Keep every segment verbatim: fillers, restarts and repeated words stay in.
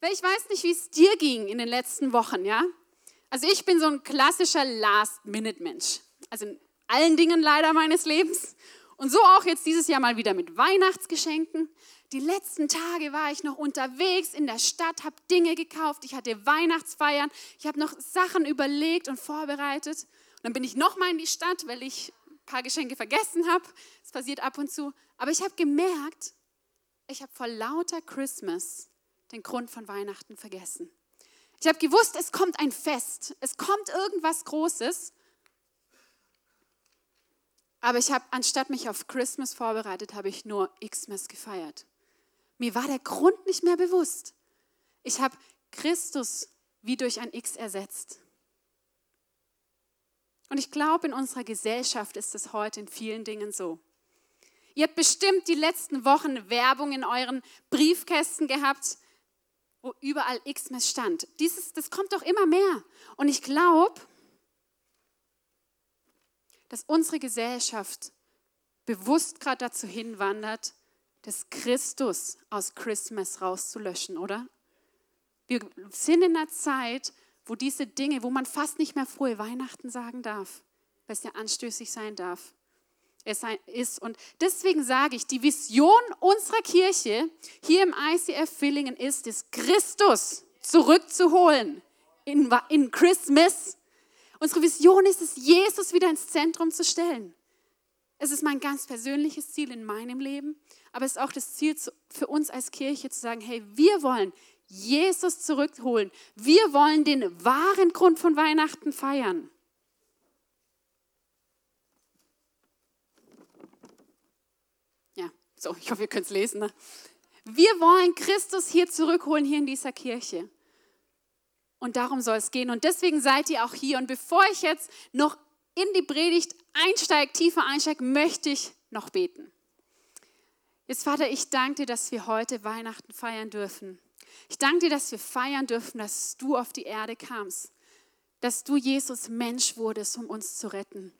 Weil ich weiß nicht, wie es dir ging in den letzten Wochen, ja? Also ich bin so ein klassischer Last-Minute-Mensch. Also in allen Dingen leider meines Lebens. Und so auch jetzt dieses Jahr mal wieder mit Weihnachtsgeschenken. Die letzten Tage war ich noch unterwegs in der Stadt, habe Dinge gekauft, ich hatte Weihnachtsfeiern, ich habe noch Sachen überlegt und vorbereitet. Und dann bin ich nochmal in die Stadt, weil ich ein paar Geschenke vergessen habe. Das passiert ab und zu. Aber ich habe gemerkt, ich habe vor lauter Christmas den Grund von Weihnachten vergessen. Ich habe gewusst, es kommt ein Fest, es kommt irgendwas Großes. Aber ich habe, anstatt mich auf Christmas vorbereitet, habe ich nur Xmas gefeiert. Mir war der Grund nicht mehr bewusst. Ich habe Christus wie durch ein X ersetzt. Und ich glaube, in unserer Gesellschaft ist es heute in vielen Dingen so. Ihr habt bestimmt die letzten Wochen Werbung in euren Briefkästen gehabt, wo überall Xmas stand. Dieses, das kommt doch immer mehr. Und ich glaube, dass unsere Gesellschaft bewusst gerade dazu hinwandert, das Christus aus Christmas rauszulöschen, oder? Wir sind in einer Zeit, wo diese Dinge, wo man fast nicht mehr frohe Weihnachten sagen darf, weil es ja anstößig sein darf, es ist. Und deswegen sage ich, die Vision unserer Kirche hier im I C F Villingen ist, das Christus zurückzuholen in, in Christmas. Unsere Vision ist es, Jesus wieder ins Zentrum zu stellen. Es ist mein ganz persönliches Ziel in meinem Leben, aber es ist auch das Ziel für uns als Kirche zu sagen, hey, wir wollen Jesus zurückholen. Wir wollen den wahren Grund von Weihnachten feiern. Ja, so, ich hoffe, ihr könnt es lesen. Ne? Wir wollen Christus hier zurückholen, hier in dieser Kirche. Und darum soll es gehen. Und deswegen seid ihr auch hier. Und bevor ich jetzt noch in die Predigt einsteige, tiefer einsteige, möchte ich noch beten. Jetzt, Vater, ich danke dir, dass wir heute Weihnachten feiern dürfen. Ich danke dir, dass wir feiern dürfen, dass du auf die Erde kamst, dass du, Jesus, Mensch wurdest, um uns zu retten.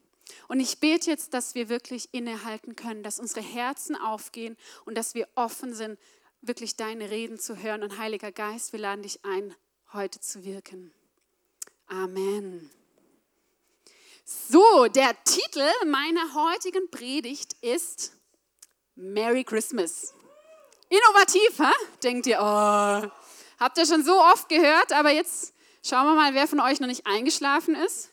Und ich bete jetzt, dass wir wirklich innehalten können, dass unsere Herzen aufgehen und dass wir offen sind, wirklich deine Reden zu hören. Und Heiliger Geist, wir laden dich ein, heute zu wirken. Amen. So, der Titel meiner heutigen Predigt ist Merry Christmas. Innovativ, ha? Denkt ihr, oh, habt ihr schon so oft gehört, aber jetzt schauen wir mal, wer von euch noch nicht eingeschlafen ist.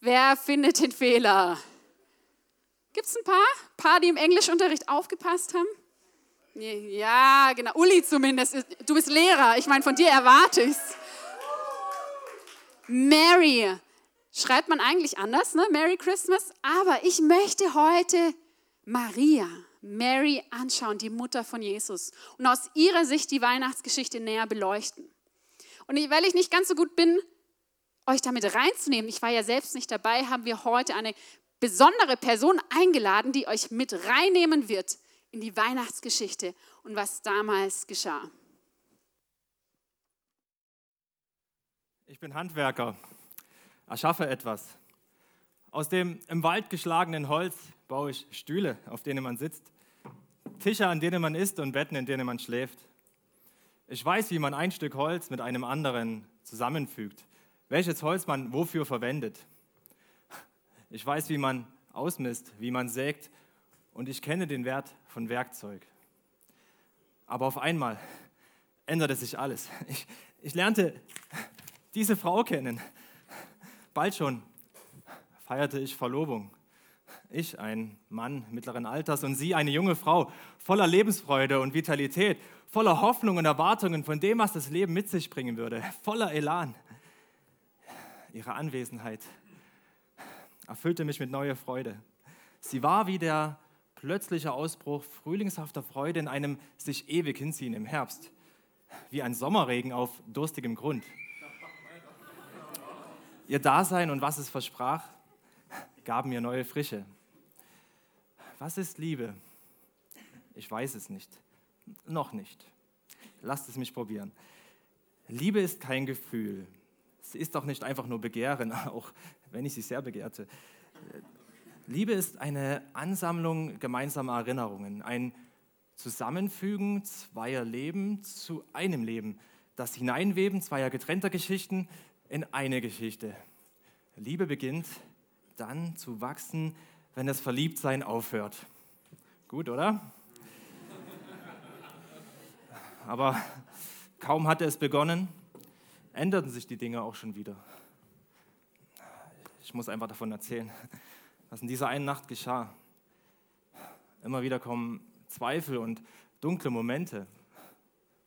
Wer findet den Fehler? Gibt es ein paar? Ein paar, die im Englischunterricht aufgepasst haben? Ja, genau. Uli zumindest. Du bist Lehrer. Ich meine, von dir erwarte ich's. Merry. Schreibt man eigentlich anders, ne? Merry Christmas. Aber ich möchte heute Maria, Mary anschauen, die Mutter von Jesus. Und aus ihrer Sicht die Weihnachtsgeschichte näher beleuchten. Und weil ich nicht ganz so gut bin, euch damit reinzunehmen, ich war ja selbst nicht dabei, haben wir heute eine besondere Person eingeladen, die euch mit reinnehmen wird in die Weihnachtsgeschichte und was damals geschah. Ich bin Handwerker, erschaffe etwas. Aus dem im Wald geschlagenen Holz baue ich Stühle, auf denen man sitzt, Tische, an denen man isst und Betten, in denen man schläft. Ich weiß, wie man ein Stück Holz mit einem anderen zusammenfügt, welches Holz man wofür verwendet. Ich weiß, wie man ausmisst, wie man sägt, und ich kenne den Wert von Werkzeug. Aber auf einmal änderte sich alles. Ich, ich lernte diese Frau kennen. Bald schon feierte ich Verlobung. Ich, ein Mann mittleren Alters, und sie, eine junge Frau, voller Lebensfreude und Vitalität, voller Hoffnung und Erwartungen von dem, was das Leben mit sich bringen würde, voller Elan. Ihre Anwesenheit erfüllte mich mit neuer Freude. Sie war wie der plötzlicher Ausbruch frühlingshafter Freude in einem sich ewig hinziehen im Herbst, wie ein Sommerregen auf durstigem Grund. Ihr Dasein und was es versprach, gaben mir neue Frische. Was ist Liebe? Ich weiß es nicht. Noch nicht. Lasst es mich probieren. Liebe ist kein Gefühl. Sie ist auch nicht einfach nur Begehren, auch wenn ich sie sehr begehrte. Liebe ist eine Ansammlung gemeinsamer Erinnerungen, ein Zusammenfügen zweier Leben zu einem Leben. Das Hineinweben zweier getrennter Geschichten in eine Geschichte. Liebe beginnt dann zu wachsen, wenn das Verliebtsein aufhört. Gut, oder? Aber kaum hatte es begonnen, änderten sich die Dinge auch schon wieder. Ich muss einfach davon erzählen, was in dieser einen Nacht geschah. Immer wieder kommen Zweifel und dunkle Momente.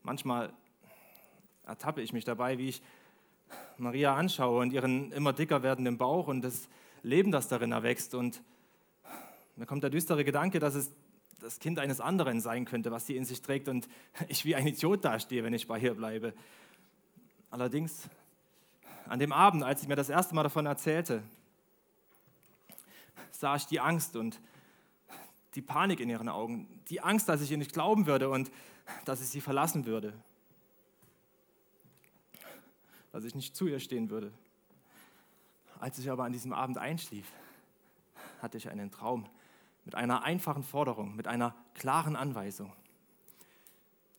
Manchmal ertappe ich mich dabei, wie ich Maria anschaue und ihren immer dicker werdenden Bauch und das Leben, das darin erwächst. Und mir kommt der düstere Gedanke, dass es das Kind eines anderen sein könnte, was sie in sich trägt und ich wie ein Idiot dastehe, wenn ich bei ihr bleibe. Allerdings, an dem Abend, als sie mir das erste Mal davon erzählte, sah ich die Angst und die Panik in ihren Augen. Die Angst, dass ich ihr nicht glauben würde und dass ich sie verlassen würde. Dass ich nicht zu ihr stehen würde. Als ich aber an diesem Abend einschlief, hatte ich einen Traum mit einer einfachen Forderung, mit einer klaren Anweisung.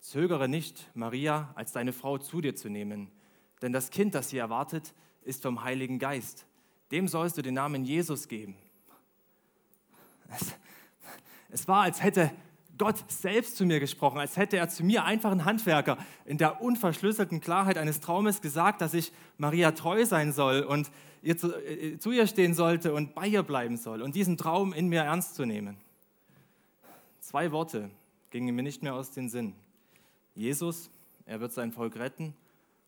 Zögere nicht, Maria als deine Frau zu dir zu nehmen, denn das Kind, das sie erwartet, ist vom Heiligen Geist. Dem sollst du den Namen Jesus geben. Es, es war, als hätte Gott selbst zu mir gesprochen, als hätte er zu mir, einfachen Handwerker, in der unverschlüsselten Klarheit eines Traumes gesagt, dass ich Maria treu sein soll und ihr zu, äh, zu ihr stehen sollte und bei ihr bleiben soll und diesen Traum in mir ernst zu nehmen. Zwei Worte gingen mir nicht mehr aus den Sinn. Jesus, er wird sein Volk retten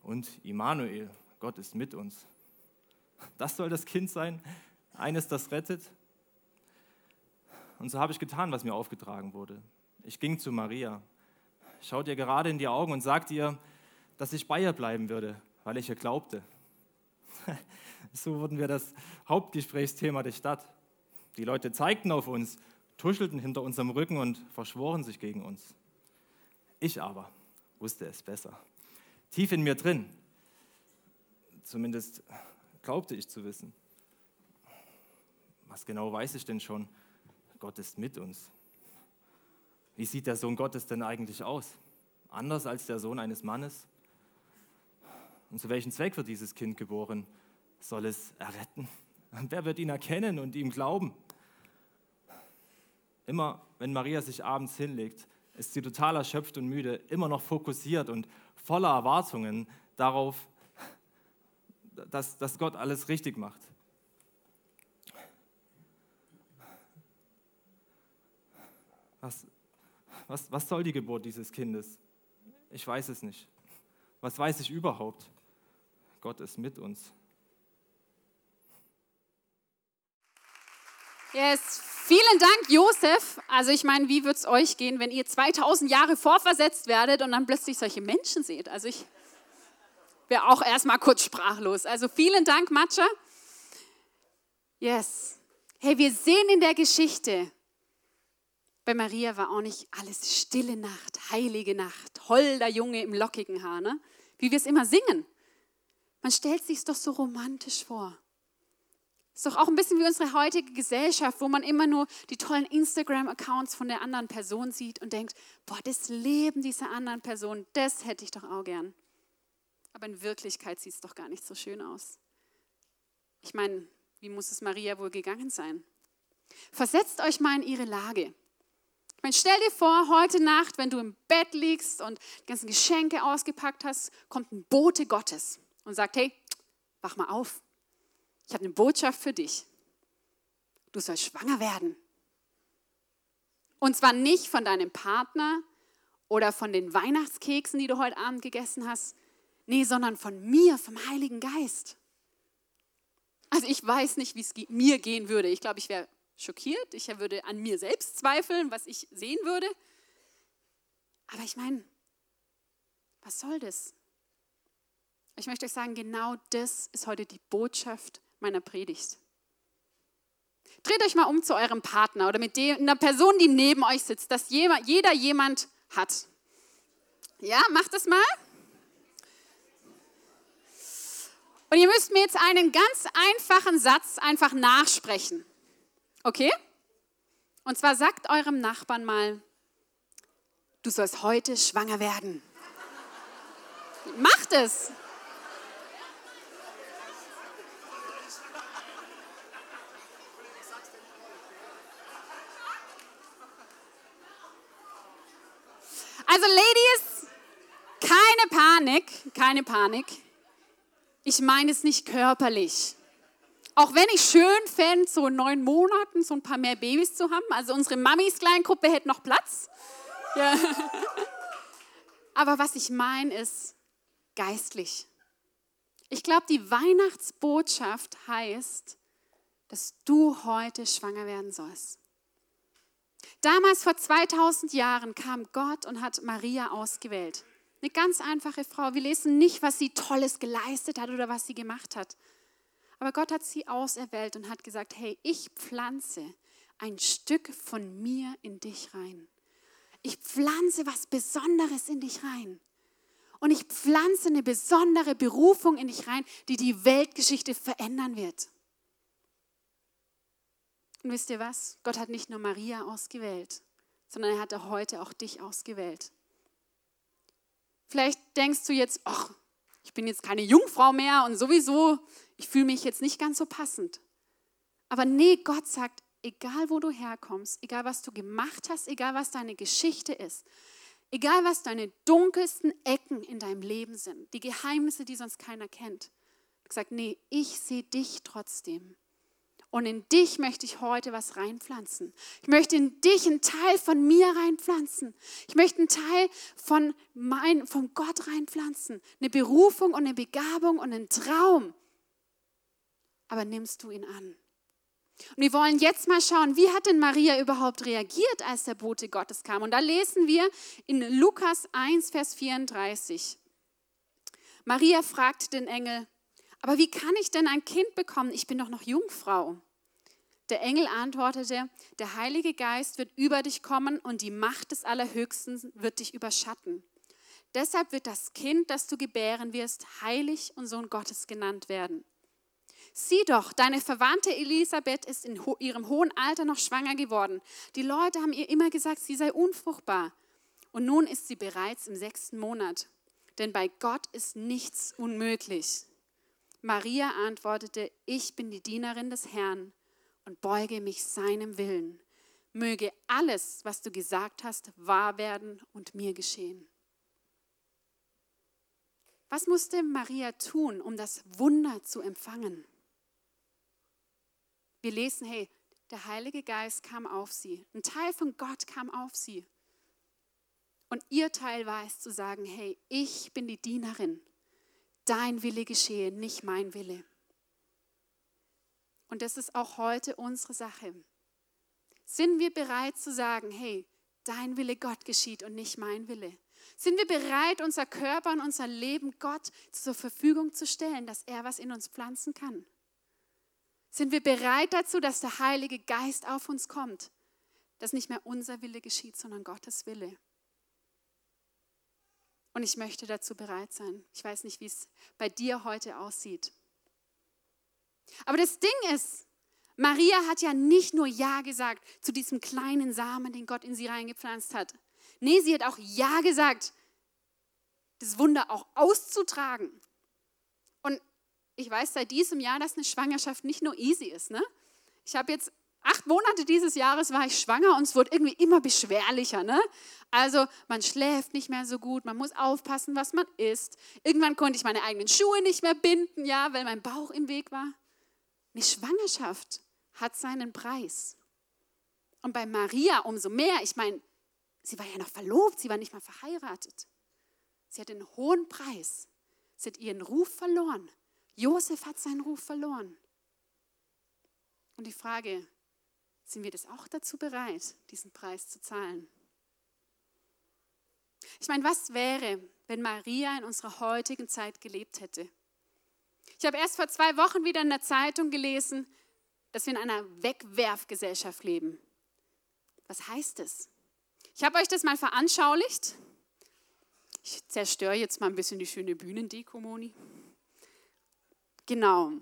und Immanuel, Gott ist mit uns. Das soll das Kind sein, eines, das rettet. Und so habe ich getan, was mir aufgetragen wurde. Ich ging zu Maria, schaute ihr gerade in die Augen und sagte ihr, dass ich bei ihr bleiben würde, weil ich ihr glaubte. So wurden wir das Hauptgesprächsthema der Stadt. Die Leute zeigten auf uns, tuschelten hinter unserem Rücken und verschworen sich gegen uns. Ich aber wusste es besser. Tief in mir drin, zumindest glaubte ich zu wissen. Was genau weiß ich denn schon? Gott ist mit uns. Wie sieht der Sohn Gottes denn eigentlich aus? Anders als der Sohn eines Mannes? Und zu welchem Zweck wird dieses Kind geboren? Soll es erretten? Und wer wird ihn erkennen und ihm glauben? Immer, wenn Maria sich abends hinlegt, ist sie total erschöpft und müde, immer noch fokussiert und voller Erwartungen darauf, dass, dass Gott alles richtig macht. Was, was, was soll die Geburt dieses Kindes? Ich weiß es nicht. Was weiß ich überhaupt? Gott ist mit uns. Yes, vielen Dank, Josef. Also ich meine, wie wird es euch gehen, wenn ihr zweitausend Jahre vorversetzt werdet und dann plötzlich solche Menschen seht? Also ich wäre auch erstmal kurz sprachlos. Also vielen Dank, Matscha. Yes. Hey, wir sehen in der Geschichte, bei Maria war auch nicht alles stille Nacht, heilige Nacht, holder Junge im lockigen Haar, ne? Wie wir es immer singen. Man stellt sich es doch so romantisch vor. Ist doch auch ein bisschen wie unsere heutige Gesellschaft, wo man immer nur die tollen Instagram-Accounts von der anderen Person sieht und denkt, boah, das Leben dieser anderen Person, das hätte ich doch auch gern. Aber in Wirklichkeit sieht es doch gar nicht so schön aus. Ich meine, wie muss es Maria wohl gegangen sein? Versetzt euch mal in ihre Lage. Ich meine, stell dir vor, heute Nacht, wenn du im Bett liegst und die ganzen Geschenke ausgepackt hast, kommt ein Bote Gottes und sagt, hey, wach mal auf. Ich habe eine Botschaft für dich. Du sollst schwanger werden. Und zwar nicht von deinem Partner oder von den Weihnachtskeksen, die du heute Abend gegessen hast. Nee, sondern von mir, vom Heiligen Geist. Also ich weiß nicht, wie es mir gehen würde. Ich glaube, ich wäre schockiert, ich würde an mir selbst zweifeln, was ich sehen würde. Aber ich meine, was soll das? Ich möchte euch sagen, genau das ist heute die Botschaft meiner Predigt. Dreht euch mal um zu eurem Partner oder mit dem, einer Person, die neben euch sitzt, dass jeder, jeder jemand hat. Ja, macht das mal. Und ihr müsst mir jetzt einen ganz einfachen Satz einfach nachsprechen. Okay? Und zwar sagt eurem Nachbarn mal, du sollst heute schwanger werden. Macht es! Also Ladies, keine Panik, keine Panik. Ich meine es nicht körperlich. Auch wenn ich schön fände, so in neun Monaten so ein paar mehr Babys zu haben. Also unsere Mamis Kleingruppe hätte noch Platz. Ja. Aber was ich meine ist geistlich. Ich glaube, die Weihnachtsbotschaft heißt, dass du heute schwanger werden sollst. Damals vor zweitausend Jahren kam Gott und hat Maria ausgewählt. Eine ganz einfache Frau. Wir lesen nicht, was sie Tolles geleistet hat oder was sie gemacht hat. Aber Gott hat sie auserwählt und hat gesagt, hey, ich pflanze ein Stück von mir in dich rein. Ich pflanze was Besonderes in dich rein. Und ich pflanze eine besondere Berufung in dich rein, die die Weltgeschichte verändern wird. Und wisst ihr was? Gott hat nicht nur Maria ausgewählt, sondern er hat auch heute auch dich ausgewählt. Vielleicht denkst du jetzt, ach, ich bin jetzt keine Jungfrau mehr und sowieso, ich fühle mich jetzt nicht ganz so passend. Aber nee, Gott sagt, egal wo du herkommst, egal was du gemacht hast, egal was deine Geschichte ist, egal was deine dunkelsten Ecken in deinem Leben sind, die Geheimnisse, die sonst keiner kennt. Er hat gesagt, nee, ich sehe dich trotzdem. Und in dich möchte ich heute was reinpflanzen. Ich möchte in dich einen Teil von mir reinpflanzen. Ich möchte einen Teil von mein, vom Gott reinpflanzen. Eine Berufung und eine Begabung und einen Traum. Aber nimmst du ihn an? Und wir wollen jetzt mal schauen, wie hat denn Maria überhaupt reagiert, als der Bote Gottes kam? Und da lesen wir in Lukas eins, Vers vierunddreißig. Maria fragt den Engel, aber wie kann ich denn ein Kind bekommen? Ich bin doch noch Jungfrau. Der Engel antwortete, der Heilige Geist wird über dich kommen und die Macht des Allerhöchsten wird dich überschatten. Deshalb wird das Kind, das du gebären wirst, heilig und Sohn Gottes genannt werden. Sieh doch, deine Verwandte Elisabeth ist in ho- ihrem hohen Alter noch schwanger geworden. Die Leute haben ihr immer gesagt, sie sei unfruchtbar. Und nun ist sie bereits im sechsten Monat. Denn bei Gott ist nichts unmöglich. Maria antwortete, ich bin die Dienerin des Herrn und beuge mich seinem Willen. Möge alles, was du gesagt hast, wahr werden und mir geschehen. Was musste Maria tun, um das Wunder zu empfangen? Wir lesen, hey, der Heilige Geist kam auf sie. Ein Teil von Gott kam auf sie. Und ihr Teil war es zu sagen, hey, ich bin die Dienerin. Dein Wille geschehe, nicht mein Wille. Und das ist auch heute unsere Sache. Sind wir bereit zu sagen, hey, dein Wille Gott geschieht und nicht mein Wille? Sind wir bereit, unser Körper und unser Leben Gott zur Verfügung zu stellen, dass er was in uns pflanzen kann? Sind wir bereit dazu, dass der Heilige Geist auf uns kommt, dass nicht mehr unser Wille geschieht, sondern Gottes Wille? Und ich möchte dazu bereit sein. Ich weiß nicht, wie es bei dir heute aussieht. Aber das Ding ist, Maria hat ja nicht nur Ja gesagt zu diesem kleinen Samen, den Gott in sie reingepflanzt hat. Nee, sie hat auch Ja gesagt, das Wunder auch auszutragen. Und ich weiß seit diesem Jahr, dass eine Schwangerschaft nicht nur easy ist. Ne? Ich habe jetzt acht Monate dieses Jahres war ich schwanger und es wurde irgendwie immer beschwerlicher. Ne? Also man schläft nicht mehr so gut, man muss aufpassen, was man isst. Irgendwann konnte ich meine eigenen Schuhe nicht mehr binden, ja, weil mein Bauch im Weg war. Eine Schwangerschaft hat seinen Preis. Und bei Maria umso mehr, ich meine, sie war ja noch verlobt, sie war nicht mal verheiratet. Sie hat einen hohen Preis. Sie hat ihren Ruf verloren. Josef hat seinen Ruf verloren. Und die Frage, sind wir das auch dazu bereit, diesen Preis zu zahlen? Ich meine, was wäre, wenn Maria in unserer heutigen Zeit gelebt hätte? Ich habe erst vor zwei Wochen wieder in der Zeitung gelesen, dass wir in einer Wegwerfgesellschaft leben. Was heißt das? Ich habe euch das mal veranschaulicht. Ich zerstöre jetzt mal ein bisschen die schöne Bühnendeko, Moni. Genau.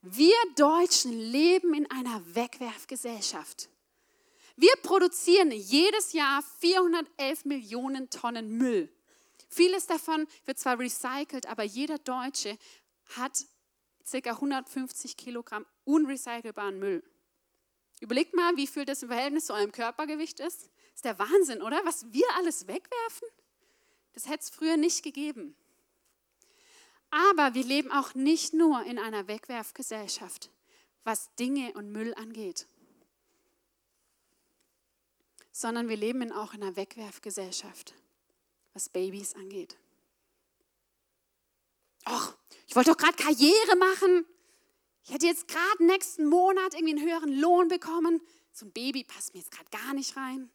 Wir Deutschen leben in einer Wegwerfgesellschaft. Wir produzieren jedes Jahr vierhundertelf Millionen Tonnen Müll. Vieles davon wird zwar recycelt, aber jeder Deutsche hat ca. hundertfünfzig Kilogramm unrecycelbaren Müll. Überlegt mal, wie viel das im Verhältnis zu eurem Körpergewicht ist. Ist der Wahnsinn, oder? Was wir alles wegwerfen? Das hätte es früher nicht gegeben. Aber wir leben auch nicht nur in einer Wegwerfgesellschaft, was Dinge und Müll angeht, sondern wir leben auch in einer Wegwerfgesellschaft, was Babys angeht. Och, ich wollte doch gerade Karriere machen. Ich hätte jetzt gerade nächsten Monat irgendwie einen höheren Lohn bekommen. So ein Baby passt mir jetzt gerade gar nicht rein.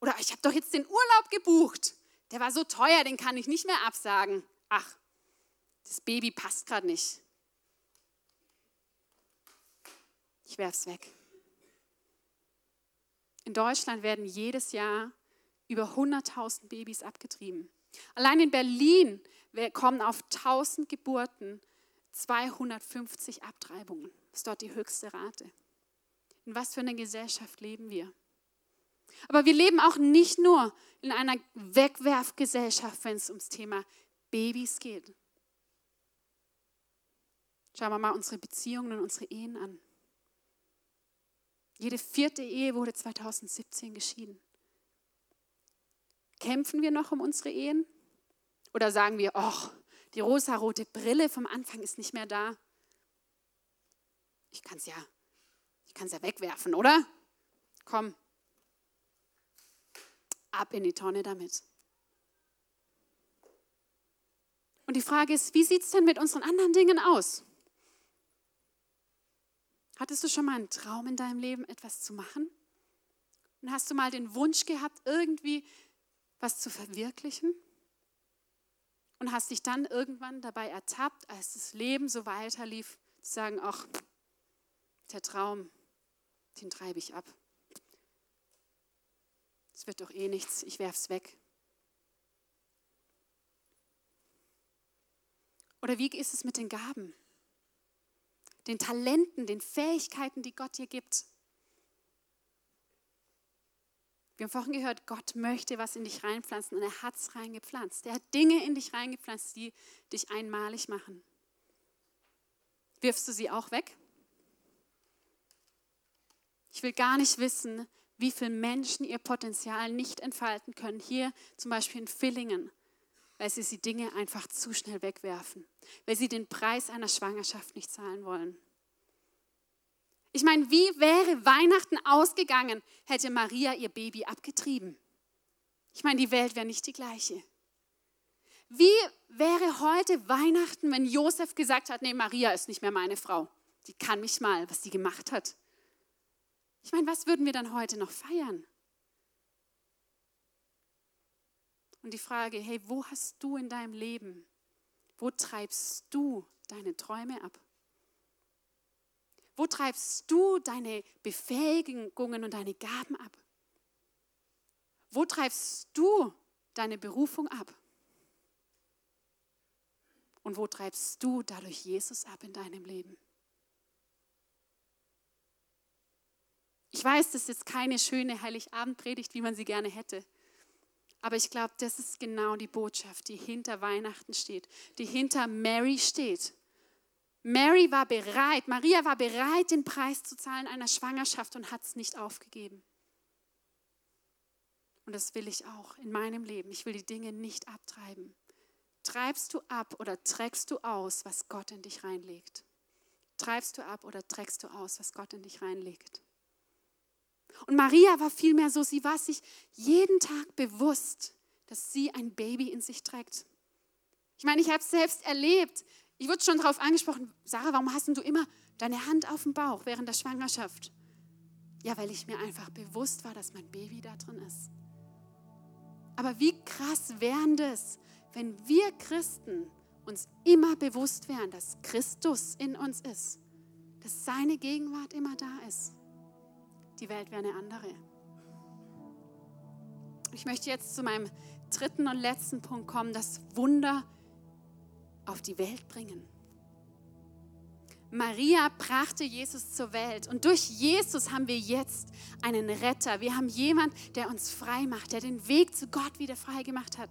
Oder ich habe doch jetzt den Urlaub gebucht. Der war so teuer, den kann ich nicht mehr absagen. Ach, das Baby passt gerade nicht. Ich werf's weg. In Deutschland werden jedes Jahr über hunderttausend Babys abgetrieben. Allein in Berlin kommen auf tausend Geburten zweihundertfünfzig Abtreibungen. Das ist dort die höchste Rate. In was für einer Gesellschaft leben wir? Aber wir leben auch nicht nur in einer Wegwerfgesellschaft, wenn es ums Thema Babys geht. Schauen wir mal unsere Beziehungen und unsere Ehen an. Jede vierte Ehe wurde zweitausendsiebzehn geschieden. Kämpfen wir noch um unsere Ehen? Oder sagen wir, ach, die rosarote Brille vom Anfang ist nicht mehr da. Ich kann es ja, ich kann es ja wegwerfen, oder? Komm, ab in die Tonne damit. Und die Frage ist, wie sieht es denn mit unseren anderen Dingen aus? Hattest du schon mal einen Traum in deinem Leben, etwas zu machen? Und hast du mal den Wunsch gehabt, irgendwie was zu verwirklichen? Und hast dich dann irgendwann dabei ertappt, als das Leben so weiterlief, zu sagen, ach, der Traum, den treibe ich ab. Es wird doch eh nichts, ich werf's weg. Oder wie ist es mit den Gaben, den Talenten, den Fähigkeiten, die Gott dir gibt? Wir haben vorhin gehört, Gott möchte was in dich reinpflanzen und er hat es reingepflanzt. Er hat Dinge in dich reingepflanzt, die dich einmalig machen. Wirfst du sie auch weg? Ich will gar nicht wissen, wie viele Menschen ihr Potenzial nicht entfalten können. Hier zum Beispiel in Villingen, weil sie die Dinge einfach zu schnell wegwerfen, weil sie den Preis einer Schwangerschaft nicht zahlen wollen. Ich meine, wie wäre Weihnachten ausgegangen, hätte Maria ihr Baby abgetrieben? Ich meine, die Welt wäre nicht die gleiche. Wie wäre heute Weihnachten, wenn Josef gesagt hat, nee, Maria ist nicht mehr meine Frau. Die kann mich mal, was sie gemacht hat. Ich meine, was würden wir dann heute noch feiern? Und die Frage, hey, wo hast du in deinem Leben, wo treibst du deine Träume ab? Wo treibst du deine Befähigungen und deine Gaben ab? Wo treibst du deine Berufung ab? Und wo treibst du dadurch Jesus ab in deinem Leben? Ich weiß, das ist jetzt keine schöne Heiligabendpredigt, wie man sie gerne hätte. Aber ich glaube, das ist genau die Botschaft, die hinter Weihnachten steht, die hinter Mary steht. Mary war bereit, Maria war bereit, den Preis zu zahlen einer Schwangerschaft und hat es nicht aufgegeben. Und das will ich auch in meinem Leben. Ich will die Dinge nicht abtreiben. Treibst du ab oder trägst du aus, was Gott in dich reinlegt? Treibst du ab oder trägst du aus, was Gott in dich reinlegt? Und Maria war vielmehr so, sie war sich jeden Tag bewusst, dass sie ein Baby in sich trägt. Ich meine, ich habe es selbst erlebt. Ich wurde schon darauf angesprochen, Sarah, warum hast denn du immer deine Hand auf dem Bauch während der Schwangerschaft? Ja, weil ich mir einfach bewusst war, dass mein Baby da drin ist. Aber wie krass wären das, wenn wir Christen uns immer bewusst wären, dass Christus in uns ist, dass seine Gegenwart immer da ist. Die Welt wäre eine andere. Ich möchte jetzt zu meinem dritten und letzten Punkt kommen, das Wunder auf die Welt bringen. Maria brachte Jesus zur Welt und durch Jesus haben wir jetzt einen Retter. Wir haben jemanden, der uns frei macht, der den Weg zu Gott wieder frei gemacht hat.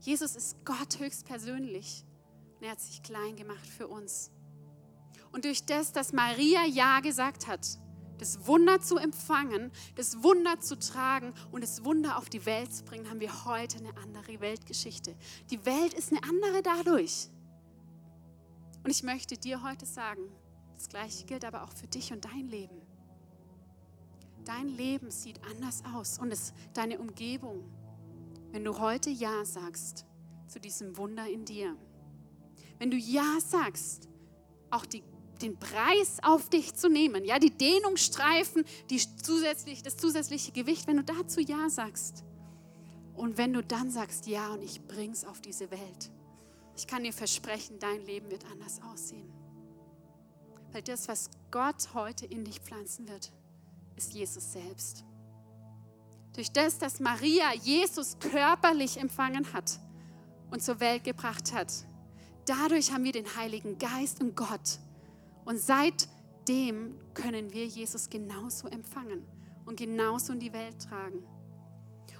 Jesus ist Gott höchstpersönlich und er hat sich klein gemacht für uns. Und durch das, dass Maria Ja gesagt hat, das Wunder zu empfangen, das Wunder zu tragen und das Wunder auf die Welt zu bringen, haben wir heute eine andere Weltgeschichte. Die Welt ist eine andere dadurch. Und ich möchte dir heute sagen, das Gleiche gilt aber auch für dich und dein Leben. Dein Leben sieht anders aus und es, deine Umgebung, wenn du heute Ja sagst zu diesem Wunder in dir. Wenn du Ja sagst, auch die, den Preis auf dich zu nehmen, ja, die Dehnungsstreifen, die zusätzlich, das zusätzliche Gewicht, wenn du dazu Ja sagst. Und wenn du dann sagst, ja, und ich bring's auf diese Welt. Ich kann dir versprechen, dein Leben wird anders aussehen. Weil das, was Gott heute in dich pflanzen wird, ist Jesus selbst. Durch das, dass Maria Jesus körperlich empfangen hat und zur Welt gebracht hat, dadurch haben wir den Heiligen Geist und Gott. Und seitdem können wir Jesus genauso empfangen und genauso in die Welt tragen.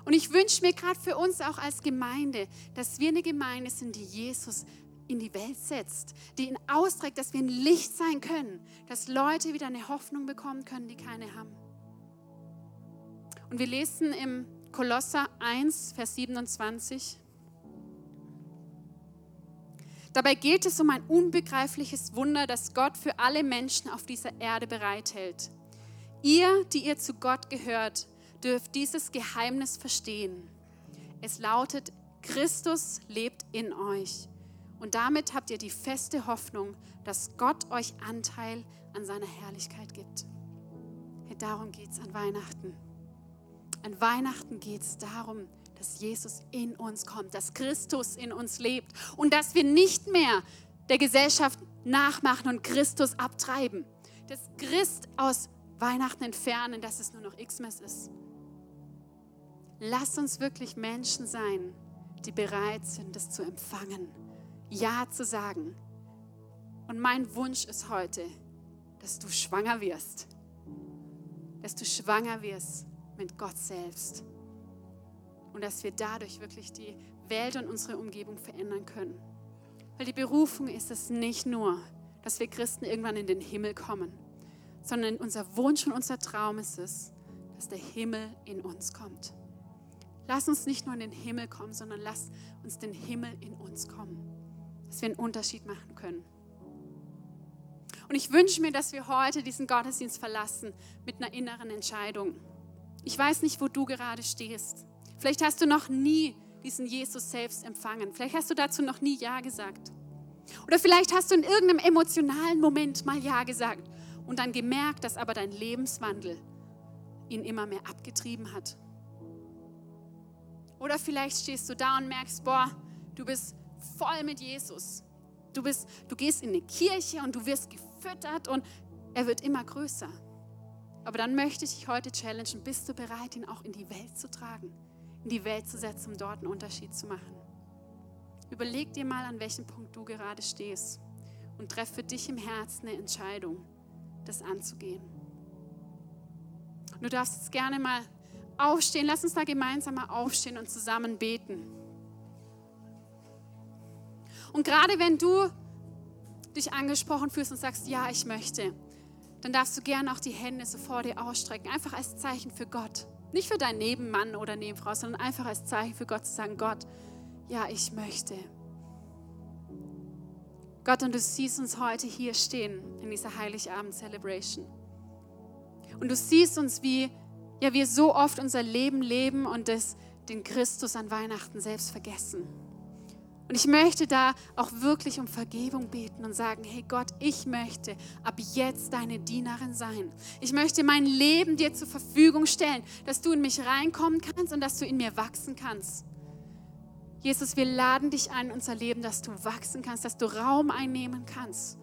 Und ich wünsche mir gerade für uns auch als Gemeinde, dass wir eine Gemeinde sind, die Jesus in die Welt setzt, die ihn ausstreckt, dass wir ein Licht sein können, dass Leute wieder eine Hoffnung bekommen können, die keine haben. Und wir lesen im Kolosser eins, Vers siebenundzwanzig. Dabei geht es um ein unbegreifliches Wunder, das Gott für alle Menschen auf dieser Erde bereithält. Ihr, die ihr zu Gott gehört, dürft dieses Geheimnis verstehen. Es lautet, Christus lebt in euch. Und damit habt ihr die feste Hoffnung, dass Gott euch Anteil an seiner Herrlichkeit gibt. Ja, darum geht es an Weihnachten. An Weihnachten geht es darum, dass Jesus in uns kommt, dass Christus in uns lebt und dass wir nicht mehr der Gesellschaft nachmachen und Christus abtreiben. Dass Christ aus Weihnachten entfernen, dass es nur noch Xmas ist. Lasst uns wirklich Menschen sein, die bereit sind, das zu empfangen, Ja zu sagen. Und mein Wunsch ist heute, dass du schwanger wirst. Dass du schwanger wirst mit Gott selbst. Und dass wir dadurch wirklich die Welt und unsere Umgebung verändern können. Weil die Berufung ist es nicht nur, dass wir Christen irgendwann in den Himmel kommen, sondern unser Wunsch und unser Traum ist es, dass der Himmel in uns kommt. Lass uns nicht nur in den Himmel kommen, sondern lass uns den Himmel in uns kommen, dass wir einen Unterschied machen können. Und ich wünsche mir, dass wir heute diesen Gottesdienst verlassen mit einer inneren Entscheidung. Ich weiß nicht, wo du gerade stehst. Vielleicht hast du noch nie diesen Jesus selbst empfangen. Vielleicht hast du dazu noch nie Ja gesagt. Oder vielleicht hast du in irgendeinem emotionalen Moment mal Ja gesagt und dann gemerkt, dass aber dein Lebenswandel ihn immer mehr abgetrieben hat. Oder vielleicht stehst du da und merkst, boah, du bist voll mit Jesus. Du bist, du gehst in eine Kirche und du wirst gefüttert und er wird immer größer. Aber dann möchte ich dich heute challengen, bist du bereit, ihn auch in die Welt zu tragen, in die Welt zu setzen, um dort einen Unterschied zu machen. Überleg dir mal, an welchem Punkt du gerade stehst und treff für dich im Herzen eine Entscheidung, das anzugehen. Du darfst jetzt gerne mal aufstehen. Lass uns da gemeinsam mal aufstehen und zusammen beten. Und gerade wenn du dich angesprochen fühlst und sagst, ja, ich möchte, dann darfst du gerne auch die Hände so vor dir ausstrecken, einfach als Zeichen für Gott. Nicht für deinen Nebenmann oder Nebenfrau, sondern einfach als Zeichen für Gott zu sagen, Gott, ja, ich möchte. Gott, und du siehst uns heute hier stehen in dieser Heiligabend-Celebration. Und du siehst uns, wie ja, wir so oft unser Leben leben und das, den Christus an Weihnachten selbst vergessen. Und ich möchte da auch wirklich um Vergebung beten und sagen, hey Gott, ich möchte ab jetzt deine Dienerin sein. Ich möchte mein Leben dir zur Verfügung stellen, dass du in mich reinkommen kannst und dass du in mir wachsen kannst. Jesus, wir laden dich ein in unser Leben, dass du wachsen kannst, dass du Raum einnehmen kannst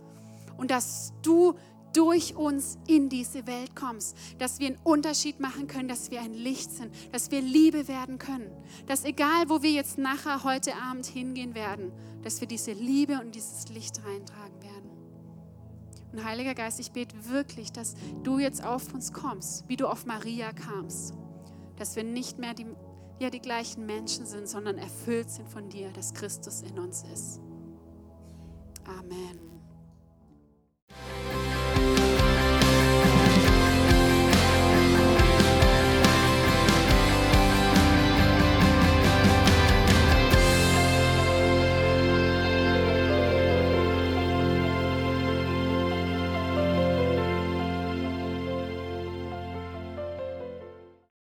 und dass du durch uns in diese Welt kommst, dass wir einen Unterschied machen können, dass wir ein Licht sind, dass wir Liebe werden können, dass egal, wo wir jetzt nachher heute Abend hingehen werden, dass wir diese Liebe und dieses Licht reintragen werden. Und Und Heiliger Geist, ich bete wirklich, dass du jetzt auf uns kommst, wie du auf Maria kamst. Dass wir nicht mehr die, ja, die gleichen Menschen sind, sondern erfüllt sind von dir, dass Christus in uns ist. Amen.